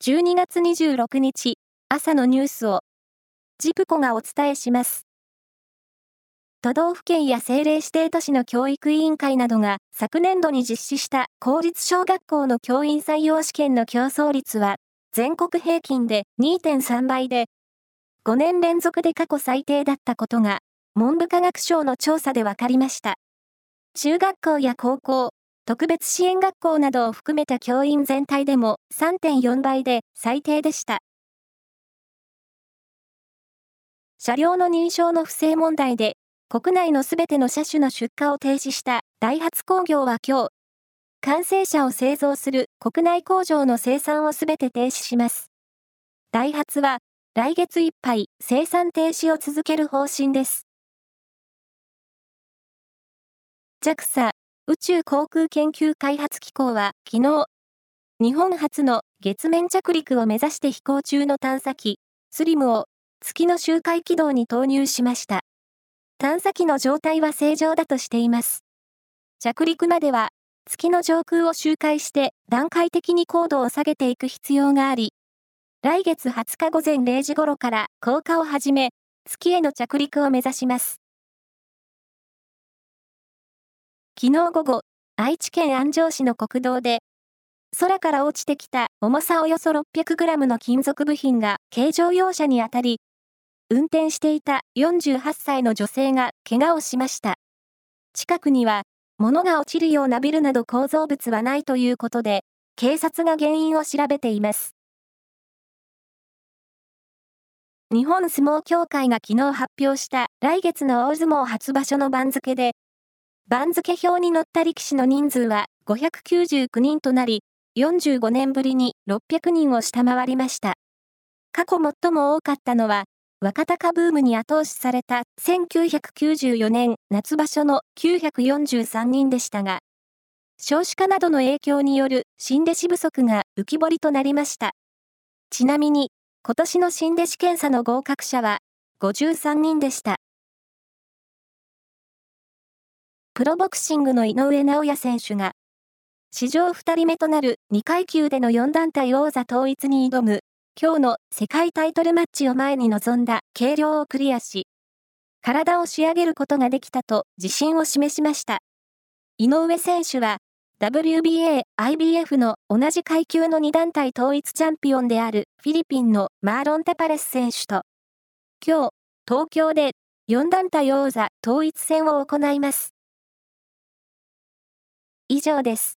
12月26日朝のニュースをJIPCOがお伝えします。都道府県や政令指定都市の教育委員会などが昨年度に実施した公立小学校の教員採用試験の競争率は全国平均で 2.3 倍で5年連続で過去最低だったことが文部科学省の調査で分かりました。中学校や高校、特別支援学校などを含めた教員全体でも 3.4 倍で最低でした。車両の認証の不正問題で、国内のすべての車種の出荷を停止したダイハツ工業は今日、完成車を製造する国内工場の生産をすべて停止します。ダイハツは来月いっぱい生産停止を続ける方針です。JAXA宇宙航空研究開発機構は昨日、日本初の月面着陸を目指して飛行中の探査機、SLIM を月の周回軌道に投入しました。探査機の状態は正常だとしています。着陸までは月の上空を周回して段階的に高度を下げていく必要があり、来月20日午前0時頃から降下を始め、月への着陸を目指します。昨日午後、愛知県安城市の国道で、空から落ちてきた重さおよそ 600g の金属部品が軽乗用車に当たり、運転していた48歳の女性が怪我をしました。近くには、物が落ちるようなビルなど構造物はないということで、警察が原因を調べています。日本相撲協会が昨日発表した来月の大相撲初場所の番付で、番付表に載った力士の人数は599人となり、45年ぶりに600人を下回りました。過去最も多かったのは、若鷹ブームに後押しされた1994年夏場所の943人でしたが、少子化などの影響による新弟子不足が浮き彫りとなりました。ちなみに、今年の新弟子検査の合格者は53人でした。プロボクシングの井上尚弥選手が、史上2人目となる2階級での4団体王座統一に挑む、今日の世界タイトルマッチを前に臨んだ計量をクリアし、体を仕上げることができたと自信を示しました。井上選手は、WBA、IBF の同じ階級の2団体統一チャンピオンであるフィリピンのマーロン・タパレス選手と、今日、東京で4団体王座統一戦を行います。以上です。